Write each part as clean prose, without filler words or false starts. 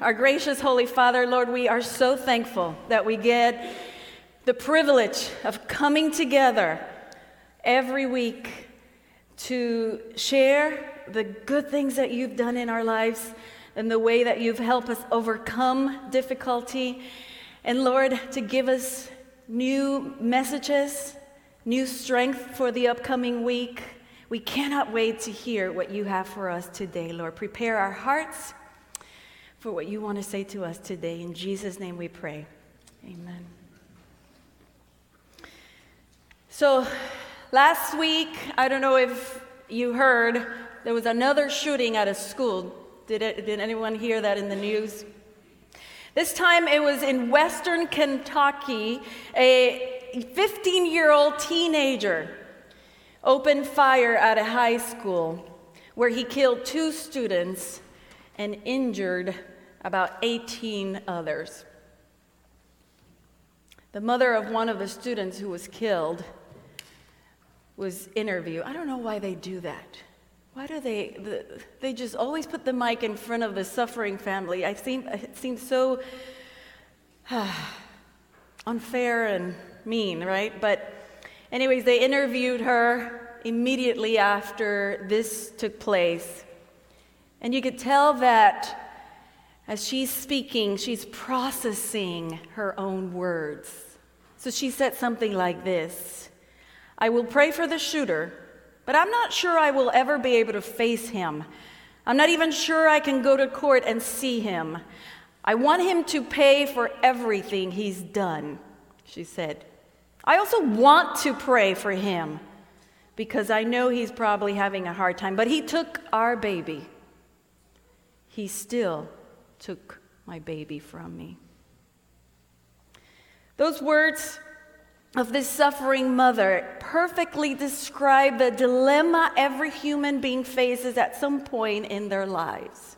Our gracious Holy Father, Lord, we are so thankful that we get the privilege of coming together every week to share the good things that you've done in our lives and the way that you've helped us overcome difficulty. And Lord, to give us new messages, new strength for the upcoming week. We cannot wait to hear what you have for us today, Lord. Prepare our hearts for what you want to say to us today. In Jesus' name we pray. Amen. So last week, I don't know if you heard, there was another shooting at a school. Did anyone hear that in the news? This time it was in Western Kentucky. A 15-year-old teenager opened fire at a high school where he killed 2 students and injured about 18 others. The mother of one of the students who was killed was interviewed. I don't know why they do that. Why do they just always put the mic in front of the suffering family? It seems so unfair and mean, right? But anyways, they interviewed her immediately after this took place. And you could tell that as she's speaking, she's processing her own words. So she said something like this: "I will pray for the shooter, but I'm not sure I will ever be able to face him. I'm not even sure I can go to court and see him. I want him to pay for everything he's done," she said. "I also want to pray for him because I know he's probably having a hard time, but he took our baby. He still took my baby from me." Those words of this suffering mother perfectly describe the dilemma every human being faces at some point in their lives.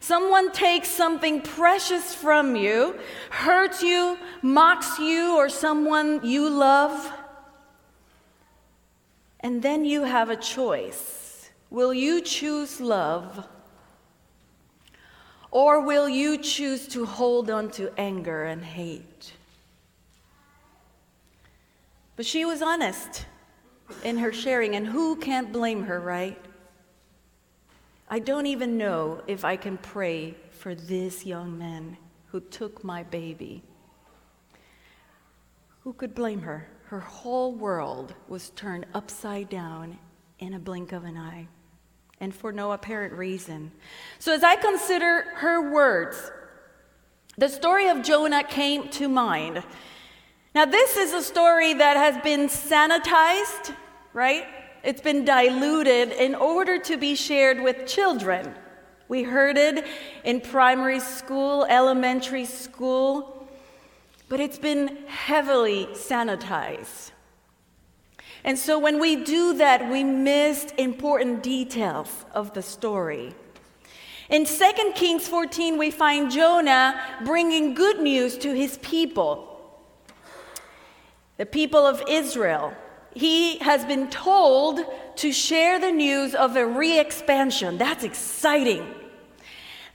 Someone takes something precious from you, hurts you, mocks you, or someone you love, and then you have a choice. Will you choose love, or will you choose to hold on to anger and hate? But she was honest in her sharing, and who can't blame her, right? "I don't even know if I can pray for this young man who took my baby." Who could blame her? Her whole world was turned upside down in a blink of an eye, and for no apparent reason. So as I consider her words, the story of Jonah came to mind. Now, this is a story that has been sanitized, right? It's been diluted in order to be shared with children. We heard it in primary school, elementary school, but it's been heavily sanitized. And so when we do that, we missed important details of the story. In 2 Kings 14, we find Jonah bringing good news to his people, the people of Israel. He has been told to share the news of a re-expansion. That's exciting.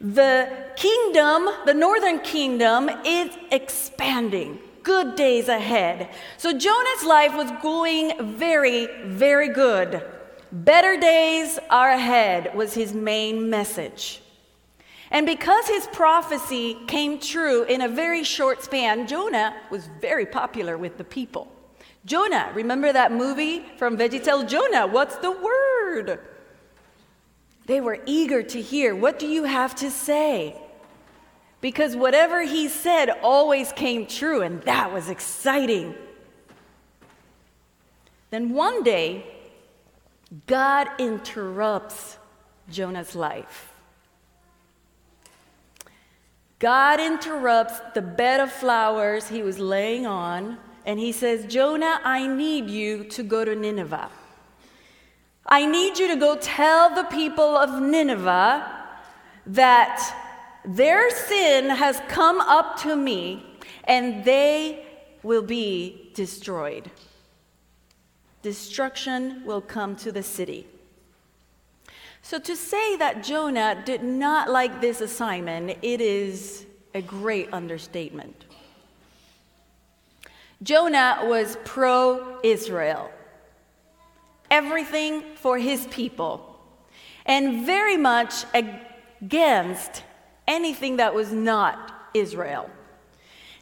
The kingdom, the northern kingdom, is expanding. Good days ahead. So Jonah's life was going very, very good. Better days are ahead was his main message. And because his prophecy came true in a very short span, Jonah was very popular with the people. Jonah, remember that movie from VeggieTales? Jonah, what's the word? They were eager to hear, what do you have to say? Because whatever he said always came true, and that was exciting. Then one day, God interrupts Jonah's life. God interrupts the bed of flowers he was laying on, and he says, "Jonah, I need you to go to Nineveh. I need you to go tell the people of Nineveh that their sin has come up to me and they will be destroyed. Destruction will come to the city." So to say that Jonah did not like this assignment, it is a great understatement. Jonah was pro-Israel, everything for his people, and very much against anything that was not Israel.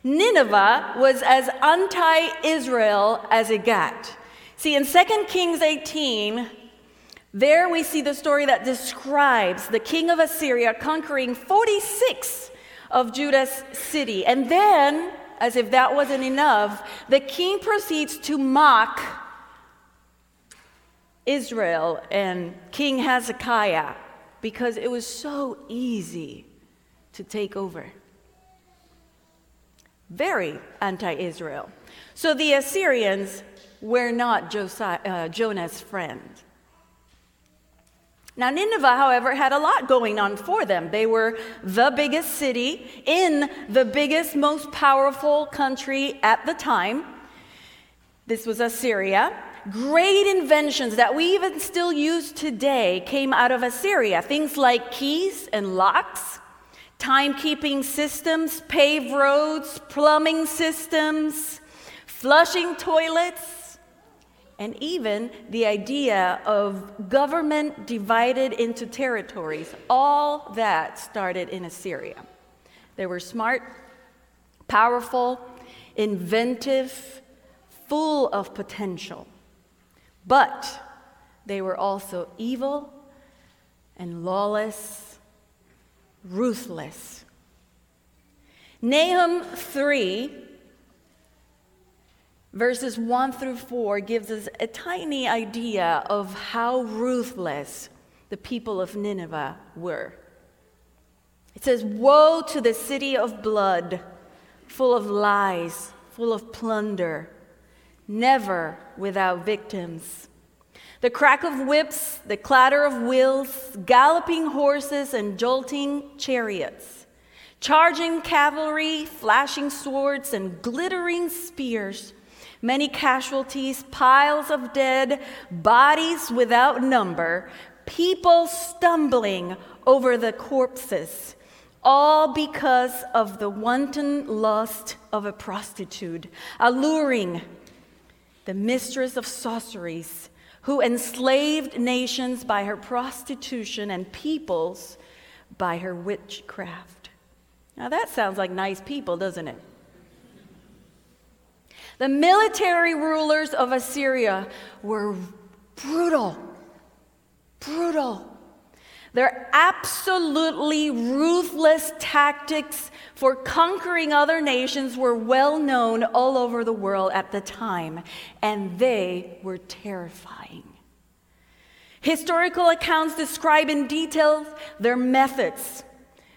Nineveh was as anti-Israel as it got. See, in 2 Kings 18, there we see the story that describes the king of Assyria conquering 46 of Judah's city. And then, as if that wasn't enough, the king proceeds to mock Israel and King Hezekiah because it was so easy to take over. Very anti-Israel. So the Assyrians were not Jonah's friend. Now, Nineveh, however, had a lot going on for them. They were the biggest city in the biggest, most powerful country at the time. This was Assyria. Great inventions that we even still use today came out of Assyria. Things like keys and locks, timekeeping systems, paved roads, plumbing systems, flushing toilets, and even the idea of government divided into territories. All that started in Assyria. They were smart, powerful, inventive, full of potential. But they were also evil and lawless, ruthless. Nahum 3, verses 1 through 4 gives us a tiny idea of how ruthless the people of Nineveh were. It says, "Woe to the city of blood, full of lies, full of plunder, never without victims. The crack of whips, the clatter of wheels, galloping horses and jolting chariots, charging cavalry, flashing swords and glittering spears, many casualties, piles of dead, bodies without number, people stumbling over the corpses, all because of the wanton lust of a prostitute, alluring the mistress of sorceries, who enslaved nations by her prostitution and peoples by her witchcraft." Now that sounds like nice people, doesn't it? The military rulers of Assyria were brutal. Their absolutely ruthless tactics for conquering other nations were well known all over the world at the time, and they were terrifying. Historical accounts describe in detail their methods,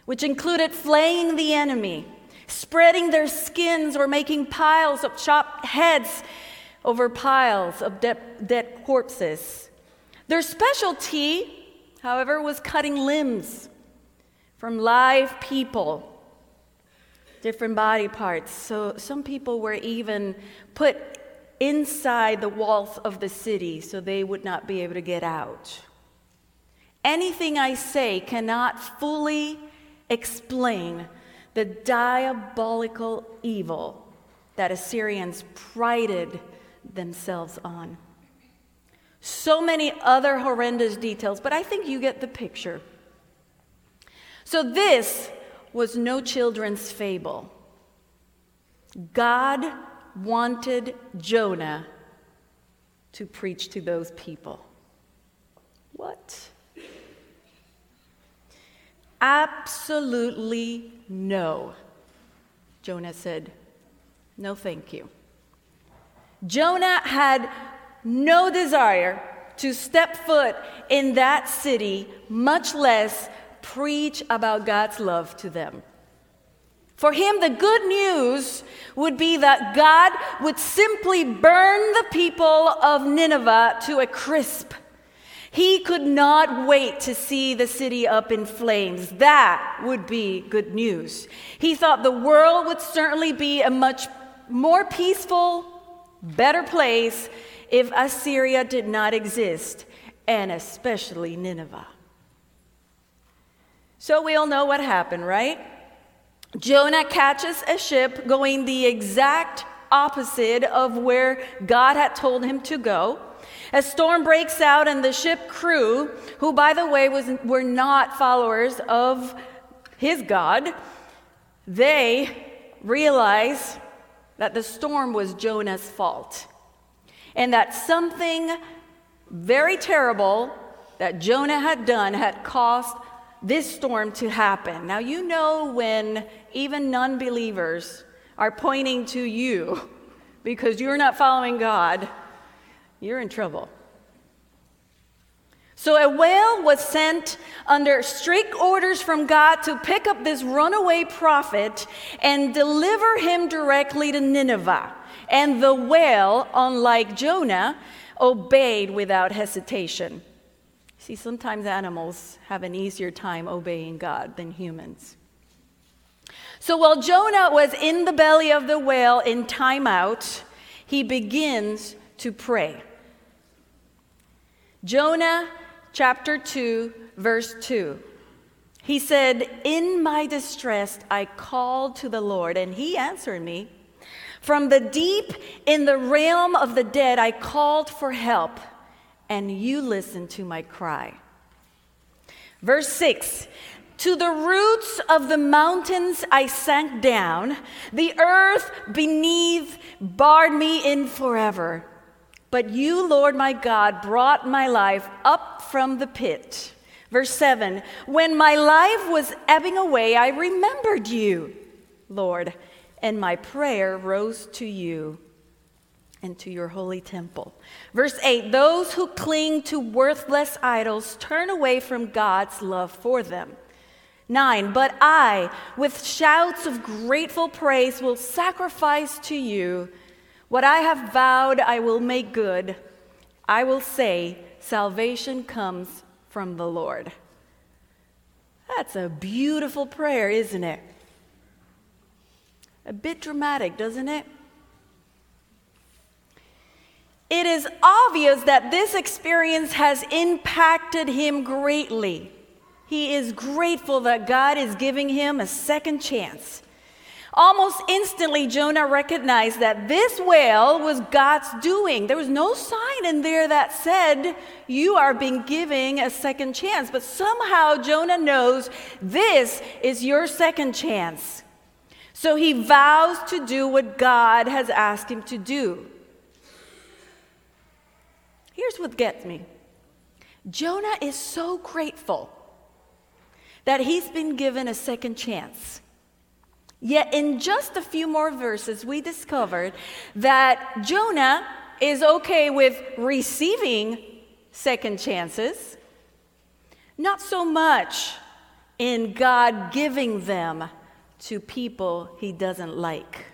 which included flaying the enemy, spreading their skins or making piles of chopped heads over piles of dead corpses. Their specialty, however, was cutting limbs from live people, different body parts. So some people were even put inside the walls of the city so they would not be able to get out. Anything I say cannot fully explain the diabolical evil that Assyrians prided themselves on. So many other horrendous details, but I think you get the picture. So this was no children's fable. God wanted Jonah to preach to those people. What? Absolutely no. Jonah said, "No, thank you." Jonah had no desire to step foot in that city, much less preach about God's love to them. For him, the good news would be that God would simply burn the people of Nineveh to a crisp. He could not wait to see the city up in flames. That would be good news. He thought the world would certainly be a much more peaceful, better place if Assyria did not exist, and especially Nineveh. So we all know what happened, right? Jonah catches a ship going the exact opposite of where God had told him to go. A storm breaks out, and the ship crew, who, by the way, were not followers of his God, they realize that the storm was Jonah's fault, and that something very terrible that Jonah had done had caused this storm to happen. Now, you know when even non-believers are pointing to you because you're not following God, you're in trouble. So a whale was sent under strict orders from God to pick up this runaway prophet and deliver him directly to Nineveh. And the whale, unlike Jonah, obeyed without hesitation. See, sometimes animals have an easier time obeying God than humans. So while Jonah was in the belly of the whale in time out, he begins to pray. Jonah chapter 2, verse 2. He said, "In my distress I called to the Lord, and he answered me. From the deep in the realm of the dead I called for help, and you listened to my cry." Verse 6. "To the roots of the mountains I sank down. The earth beneath barred me in forever. But you, Lord my God, brought my life up from the pit." Verse 7, "When my life was ebbing away, I remembered you, Lord, and my prayer rose to you and to your holy temple." Verse 8, "Those who cling to worthless idols turn away from God's love for them." 9, "But I, with shouts of grateful praise, will sacrifice to you. What I have vowed I will make good. I will say, salvation comes from the Lord." That's a beautiful prayer, isn't it? A bit dramatic, doesn't it? It is obvious that this experience has impacted him greatly. He is grateful that God is giving him a second chance. Almost instantly, Jonah recognized that this whale was God's doing. There was no sign in there that said, "You are being given a second chance." But somehow Jonah knows this is your second chance. So he vows to do what God has asked him to do. Here's what gets me. Jonah is so grateful that he's been given a second chance. Yet in just a few more verses, we discovered that Jonah is okay with receiving second chances, not so much in God giving them to people he doesn't like.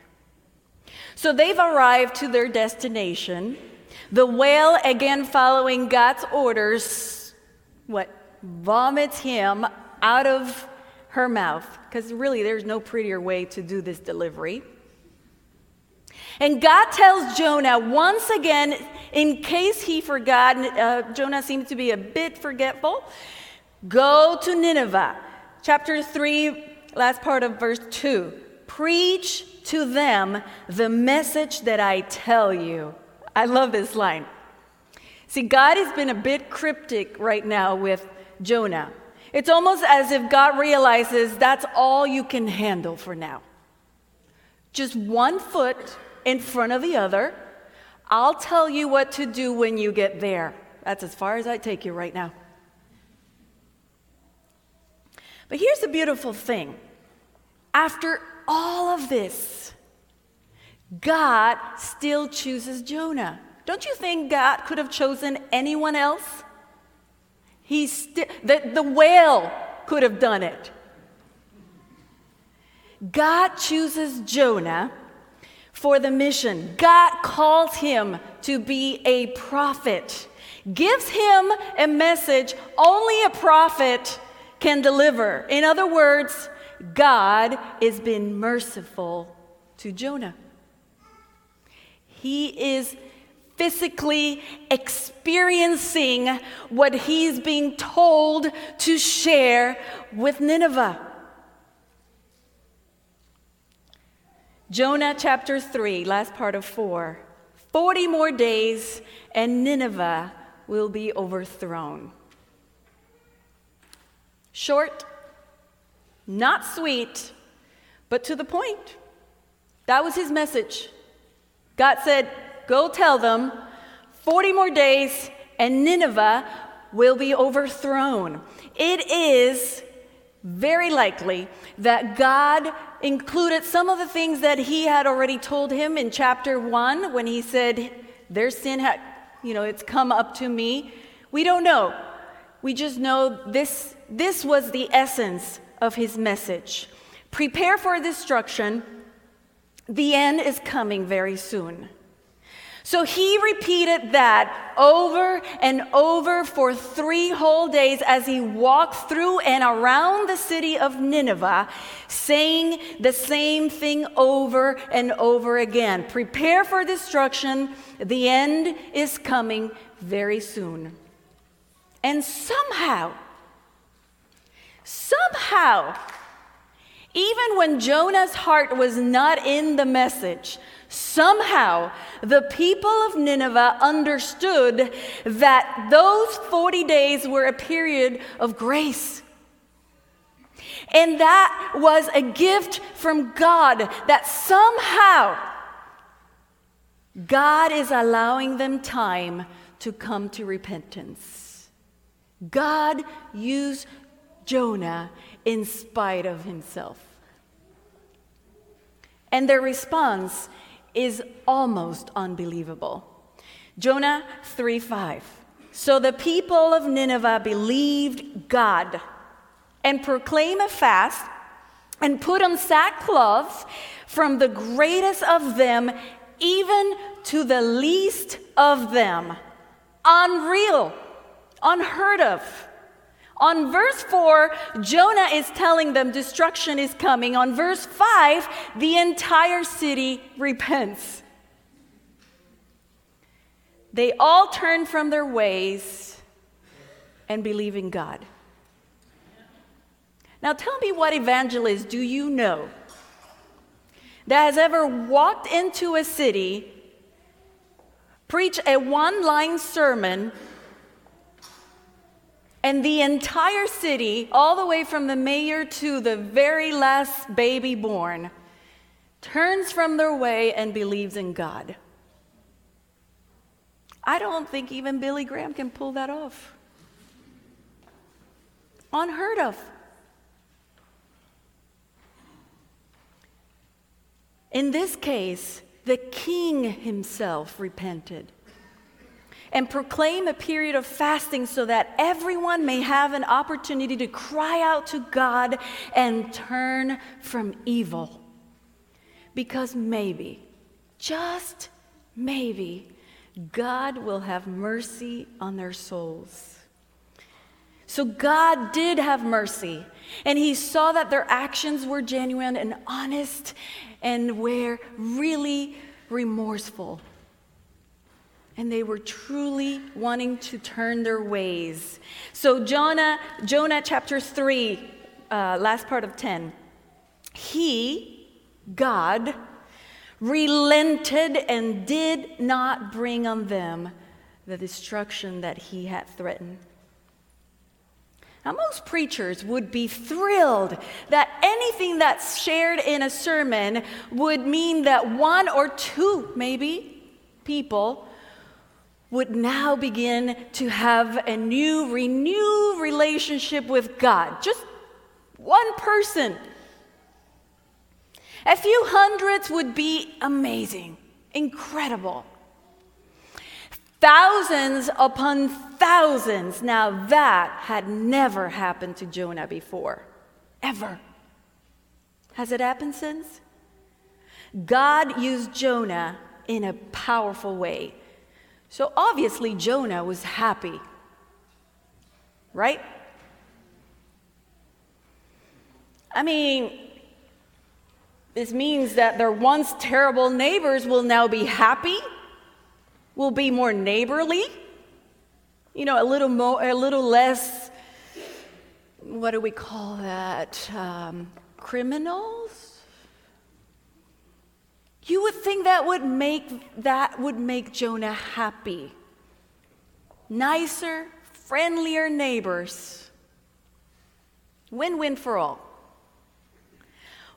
So they've arrived to their destination. The whale, again following God's orders, vomits him out of her mouth, because really there's no prettier way to do this delivery. And God tells Jonah once again, in case he forgot, Jonah seemed to be a bit forgetful, "Go to Nineveh." Chapter 3, last part of verse 2, "Preach to them the message that I tell you." I love this line. See, God has been a bit cryptic right now with Jonah. It's almost as if God realizes that's all you can handle for now. Just one foot in front of the other. I'll tell you what to do when you get there. That's as far as I take you right now. But here's the beautiful thing. After all of this, God still chooses Jonah. Don't you think God could have chosen anyone else? The whale could have done it. God chooses Jonah for the mission. God calls him to be a prophet, gives him a message only a prophet can deliver. In other words, God is being merciful to Jonah. He is physically experiencing what he's being told to share with Nineveh. Jonah chapter 3, last part of 4. 40 more days and Nineveh will be overthrown. Short, not sweet, but to the point. That was his message. God said, go tell them, 40 more days and Nineveh will be overthrown. It is very likely that God included some of the things that he had already told him in chapter 1 when he said, their sin had, it's come up to me. We don't know. We just know this was the essence of his message. Prepare for destruction. The end is coming very soon. So he repeated that over and over for 3 whole days as he walked through and around the city of Nineveh, saying the same thing over and over again. Prepare for destruction. The end is coming very soon. And somehow, even when Jonah's heart was not in the message, somehow the people of Nineveh understood that those 40 days were a period of grace. And that was a gift from God, that somehow God is allowing them time to come to repentance. God used Jonah in spite of himself. And their response is almost unbelievable. Jonah 3:5. So the people of Nineveh believed God and proclaimed a fast and put on sackcloth from the greatest of them even to the least of them. Unreal, unheard of. On verse 4, Jonah is telling them destruction is coming. On verse 5, the entire city repents. They all turn from their ways and believe in God. Now tell me, what evangelist do you know that has ever walked into a city, preached a one-line sermon, and the entire city, all the way from the mayor to the very last baby born, turns from their way and believes in God? I don't think even Billy Graham can pull that off. Unheard of. In this case, the king himself repented and proclaim a period of fasting so that everyone may have an opportunity to cry out to God and turn from evil. Because maybe, just maybe, God will have mercy on their souls. So God did have mercy, and he saw that their actions were genuine and honest and were really remorseful. And they were truly wanting to turn their ways. So Jonah chapter 3, last part of 10. He, God, relented and did not bring on them the destruction that he had threatened. Now, most preachers would be thrilled that anything that's shared in a sermon would mean that 1 or 2, maybe, people would now begin to have a new, renewed relationship with God. Just one person. A few hundreds would be amazing, incredible. Thousands upon thousands. Now that had never happened to Jonah before, ever. Has it happened since? God used Jonah in a powerful way. So obviously Jonah was happy, right? I mean, this means that their once terrible neighbors will now be happy will be more neighborly, you know, a little less, what do we call that, criminals? You would think that would make Jonah happy. Nicer, friendlier neighbors. Win-win for all.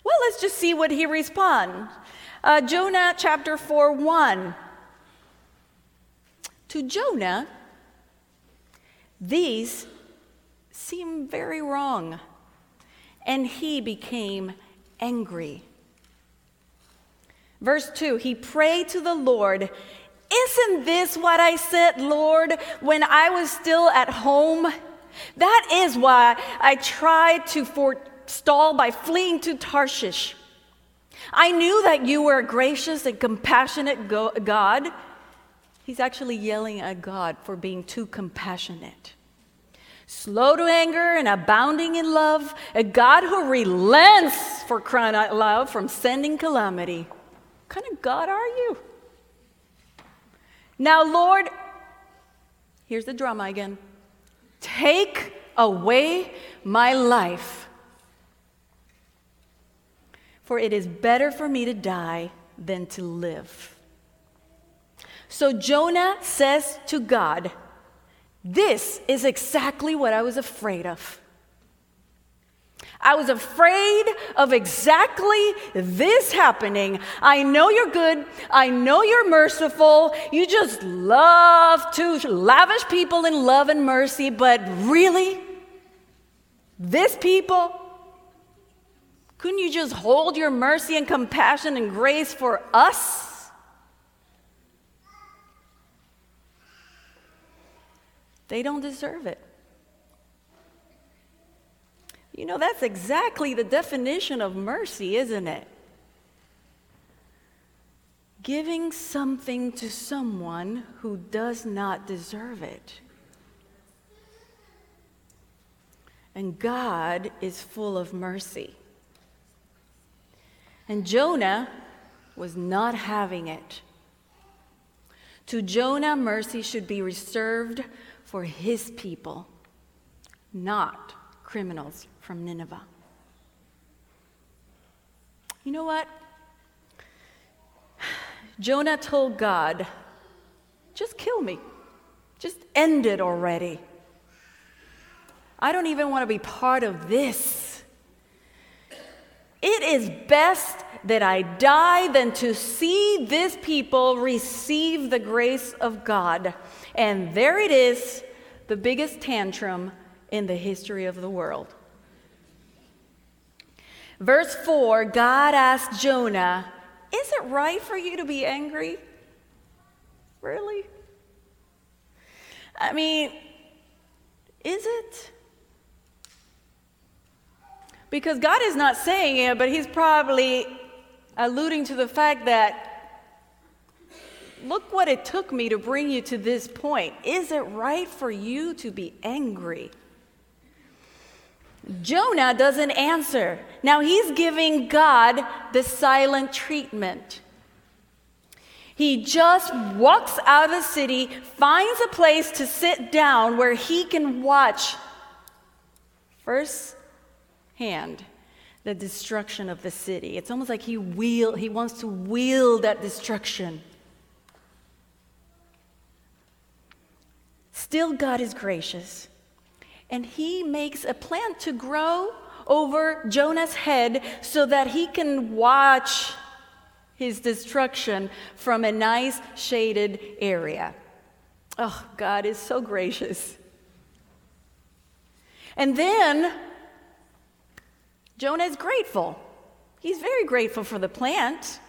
Well, let's just see what he responds. Jonah chapter 4:1. To Jonah, these seemed very wrong, and he became angry. Verse 2, he prayed to the Lord, "Isn't this what I said, Lord, when I was still at home? That is why I tried to forestall by fleeing to Tarshish. I knew that you were a gracious and compassionate God." He's actually yelling at God for being too compassionate. "Slow to anger and abounding in love, a God who relents, for crying out loud, from sending calamity." What kind of God are you? "Now, Lord," here's the drama again, "take away my life, for it is better for me to die than to live." So Jonah says to God, "This is exactly what I was afraid of. I was afraid of exactly this happening. I know you're good. I know you're merciful. You just love to lavish people in love and mercy, but really? This people? Couldn't you just hold your mercy and compassion and grace for us?" They don't deserve it. You know, that's exactly the definition of mercy, isn't it? Giving something to someone who does not deserve it. And God is full of mercy. And Jonah was not having it. To Jonah, mercy should be reserved for his people, not criminals from Nineveh. You know what? Jonah told God, "Just kill me. Just end it already. I don't even want to be part of this. It is best that I die than to see this people receive the grace of God." And there it is, the biggest tantrum in the history of the world. Verse 4, God asked Jonah, "Is it right for you to be angry? Really? I mean, is it?" Because God is not saying it, but he's probably alluding to the fact that, look what it took me to bring you to this point. Is it right for you to be angry? Jonah doesn't answer. Now he's giving God the silent treatment. He just walks out of the city, finds a place to sit down where he can watch firsthand the destruction of the city. It's almost like he wants to wield that destruction. Still, God is gracious, and he makes a plant to grow over Jonah's head so that he can watch his destruction from a nice shaded area. Oh, God is so gracious. And then Jonah is grateful. He's very grateful for the plant.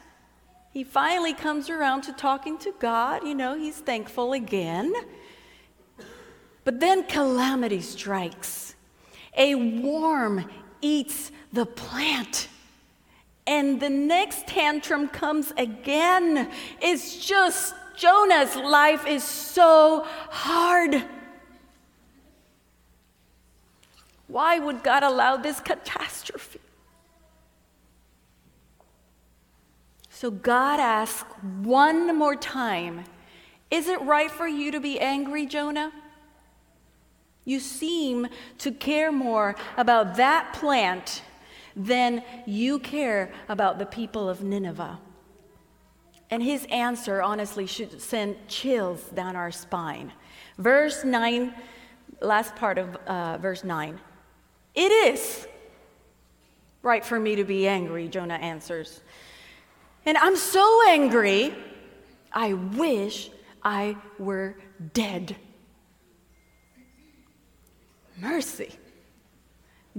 He finally comes around to talking to God. You know, he's thankful again. But then calamity strikes. A worm eats the plant. And the next tantrum comes again. It's just Jonah's life is so hard. Why would God allow this catastrophe? So God asks one more time, Is it right for you to be angry, Jonah? You seem to care more about that plant than you care about the people of Nineveh. And his answer, honestly, should send chills down our spine. Verse 9, last part of verse 9. It is right for me to be angry, Jonah answers. And I'm so angry, I wish I were dead. Mercy.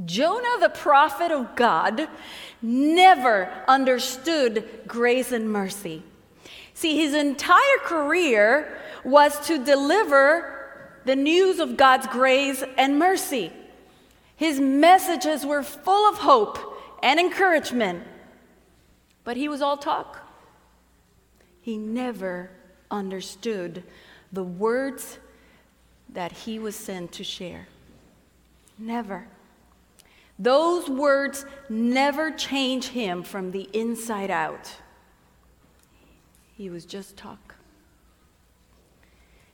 Jonah, the prophet of God, never understood grace and mercy. See, his entire career was to deliver the news of God's grace and mercy. His messages were full of hope and encouragement, but he was all talk. He never understood the words that he was sent to share. Never. Those words never change him from the inside out. He was just talk.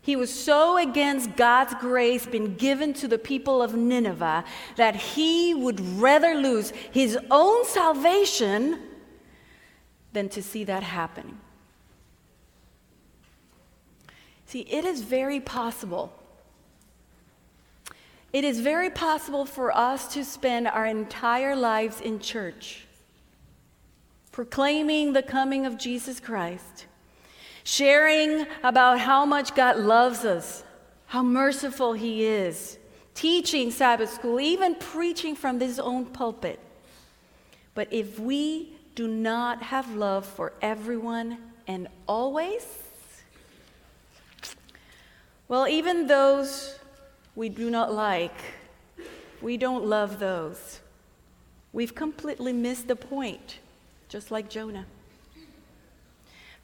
He was so against God's grace being given to the people of Nineveh that he would rather lose his own salvation than to see that happening. See, it is very possible. It is very possible for us to spend our entire lives in church, proclaiming the coming of Jesus Christ, sharing about how much God loves us, how merciful He is, teaching Sabbath school, even preaching from His own pulpit. But if we do not have love for everyone and always, well, even those we do not like, we don't love those. We've completely missed the point, just like Jonah.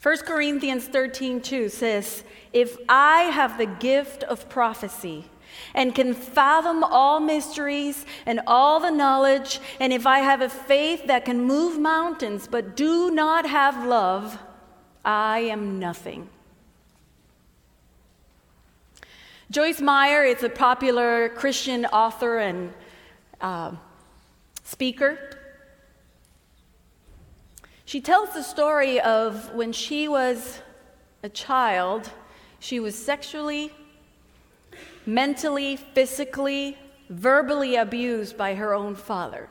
1 Corinthians 13:2 says, if I have the gift of prophecy and can fathom all mysteries and all the knowledge, and if I have a faith that can move mountains but do not have love, I am nothing. Joyce Meyer is a popular Christian author and speaker. She tells the story of when she was a child, she was sexually, mentally, physically, verbally abused by her own father.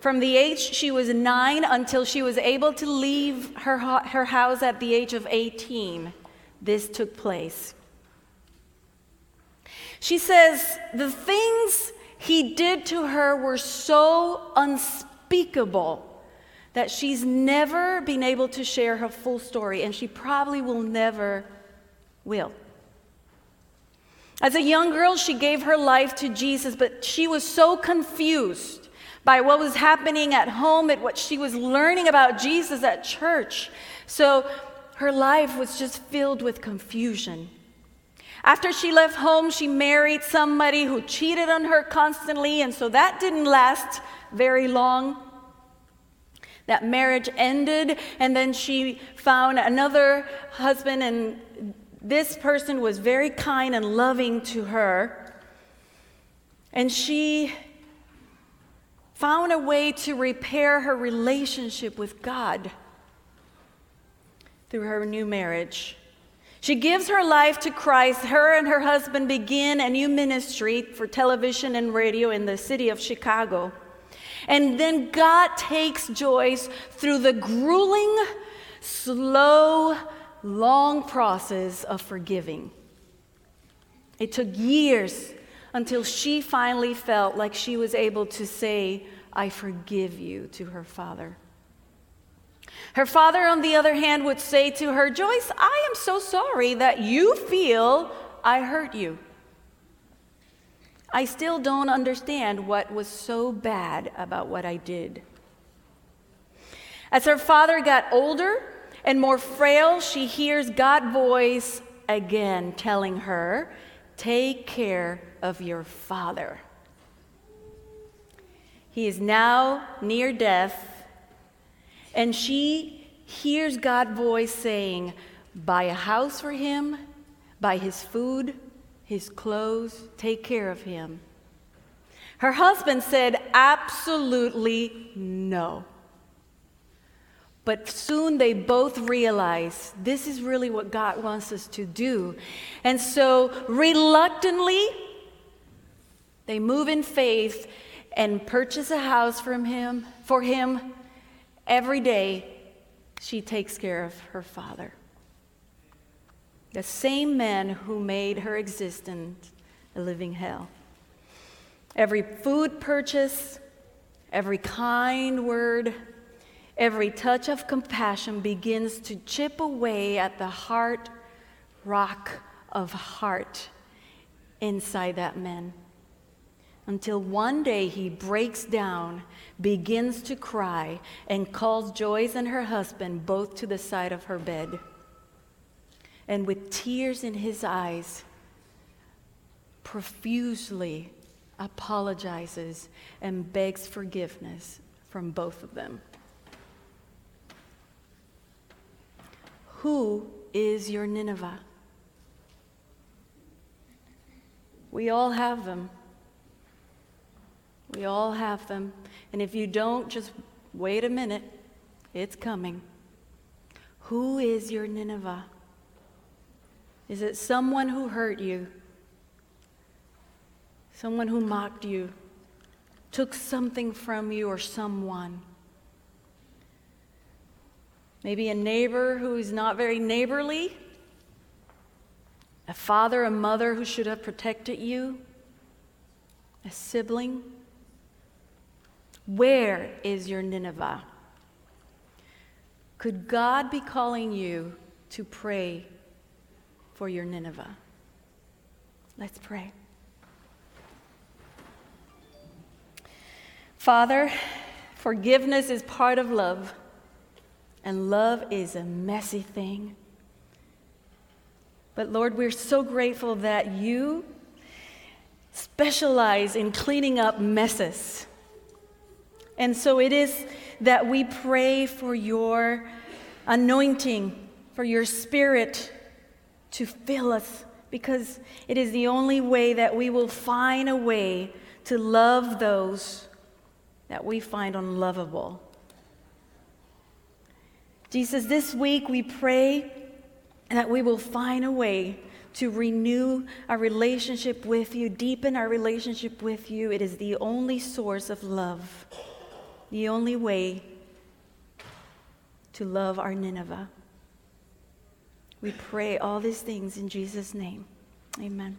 From the age she was 9 until she was able to leave her house at the age of 18, this took place. She says, the things he did to her were so unspeakable that she's never been able to share her full story, and she probably will never will. As a young girl, she gave her life to Jesus, but she was so confused by what was happening at home and what she was learning about Jesus at church. So her life was just filled with confusion. After she left home, she married somebody who cheated on her constantly, and so that didn't last very long. That marriage ended, and then she found another husband, and this person was very kind and loving to her. And she found a way to repair her relationship with God through her new marriage. She gives her life to Christ. Her and her husband begin a new ministry for television and radio in the city of Chicago. And then God takes Joyce through the grueling, slow, long process of forgiving. It took years until she finally felt like she was able to say, I forgive you, to her father. Her father, on the other hand, would say to her, Joyce, I am so sorry that you feel I hurt you. I still don't understand what was so bad about what I did. As her father got older and more frail, she hears God's voice again telling her, take care of your father. He is now near death. And she hears God's voice saying, buy a house for him, buy his food, his clothes, take care of him. Her husband said, absolutely no. But soon they both realized this is really what God wants us to do. And so reluctantly, they move in faith and purchase a house from him, for him. Every day, she takes care of her father. The same man who made her existence a living hell. Every food purchase, every kind word, every touch of compassion begins to chip away at the hard rock of heart inside that man. Until one day he breaks down, begins to cry, and calls Joyce and her husband both to the side of her bed. And with tears in his eyes, profusely apologizes and begs forgiveness from both of them. Who is your Nineveh? We all have them. We all have them. And if you don't, just wait a minute. It's coming. Who is your Nineveh? Is it someone who hurt you? Someone who mocked you? Took something from you or someone? Maybe a neighbor who is not very neighborly, a father, a mother who should have protected you, a sibling. Where is your Nineveh? Could God be calling you to pray for your Nineveh? Let's pray. Father, forgiveness is part of love. And love is a messy thing. But Lord, we're so grateful that you specialize in cleaning up messes. And so it is that we pray for your anointing, for your spirit to fill us, because it is the only way that we will find a way to love those that we find unlovable. Jesus, this week we pray that we will find a way to renew our relationship with you, deepen our relationship with you. It is the only source of love, the only way to love our Nineveh. We pray all these things in Jesus' name. Amen.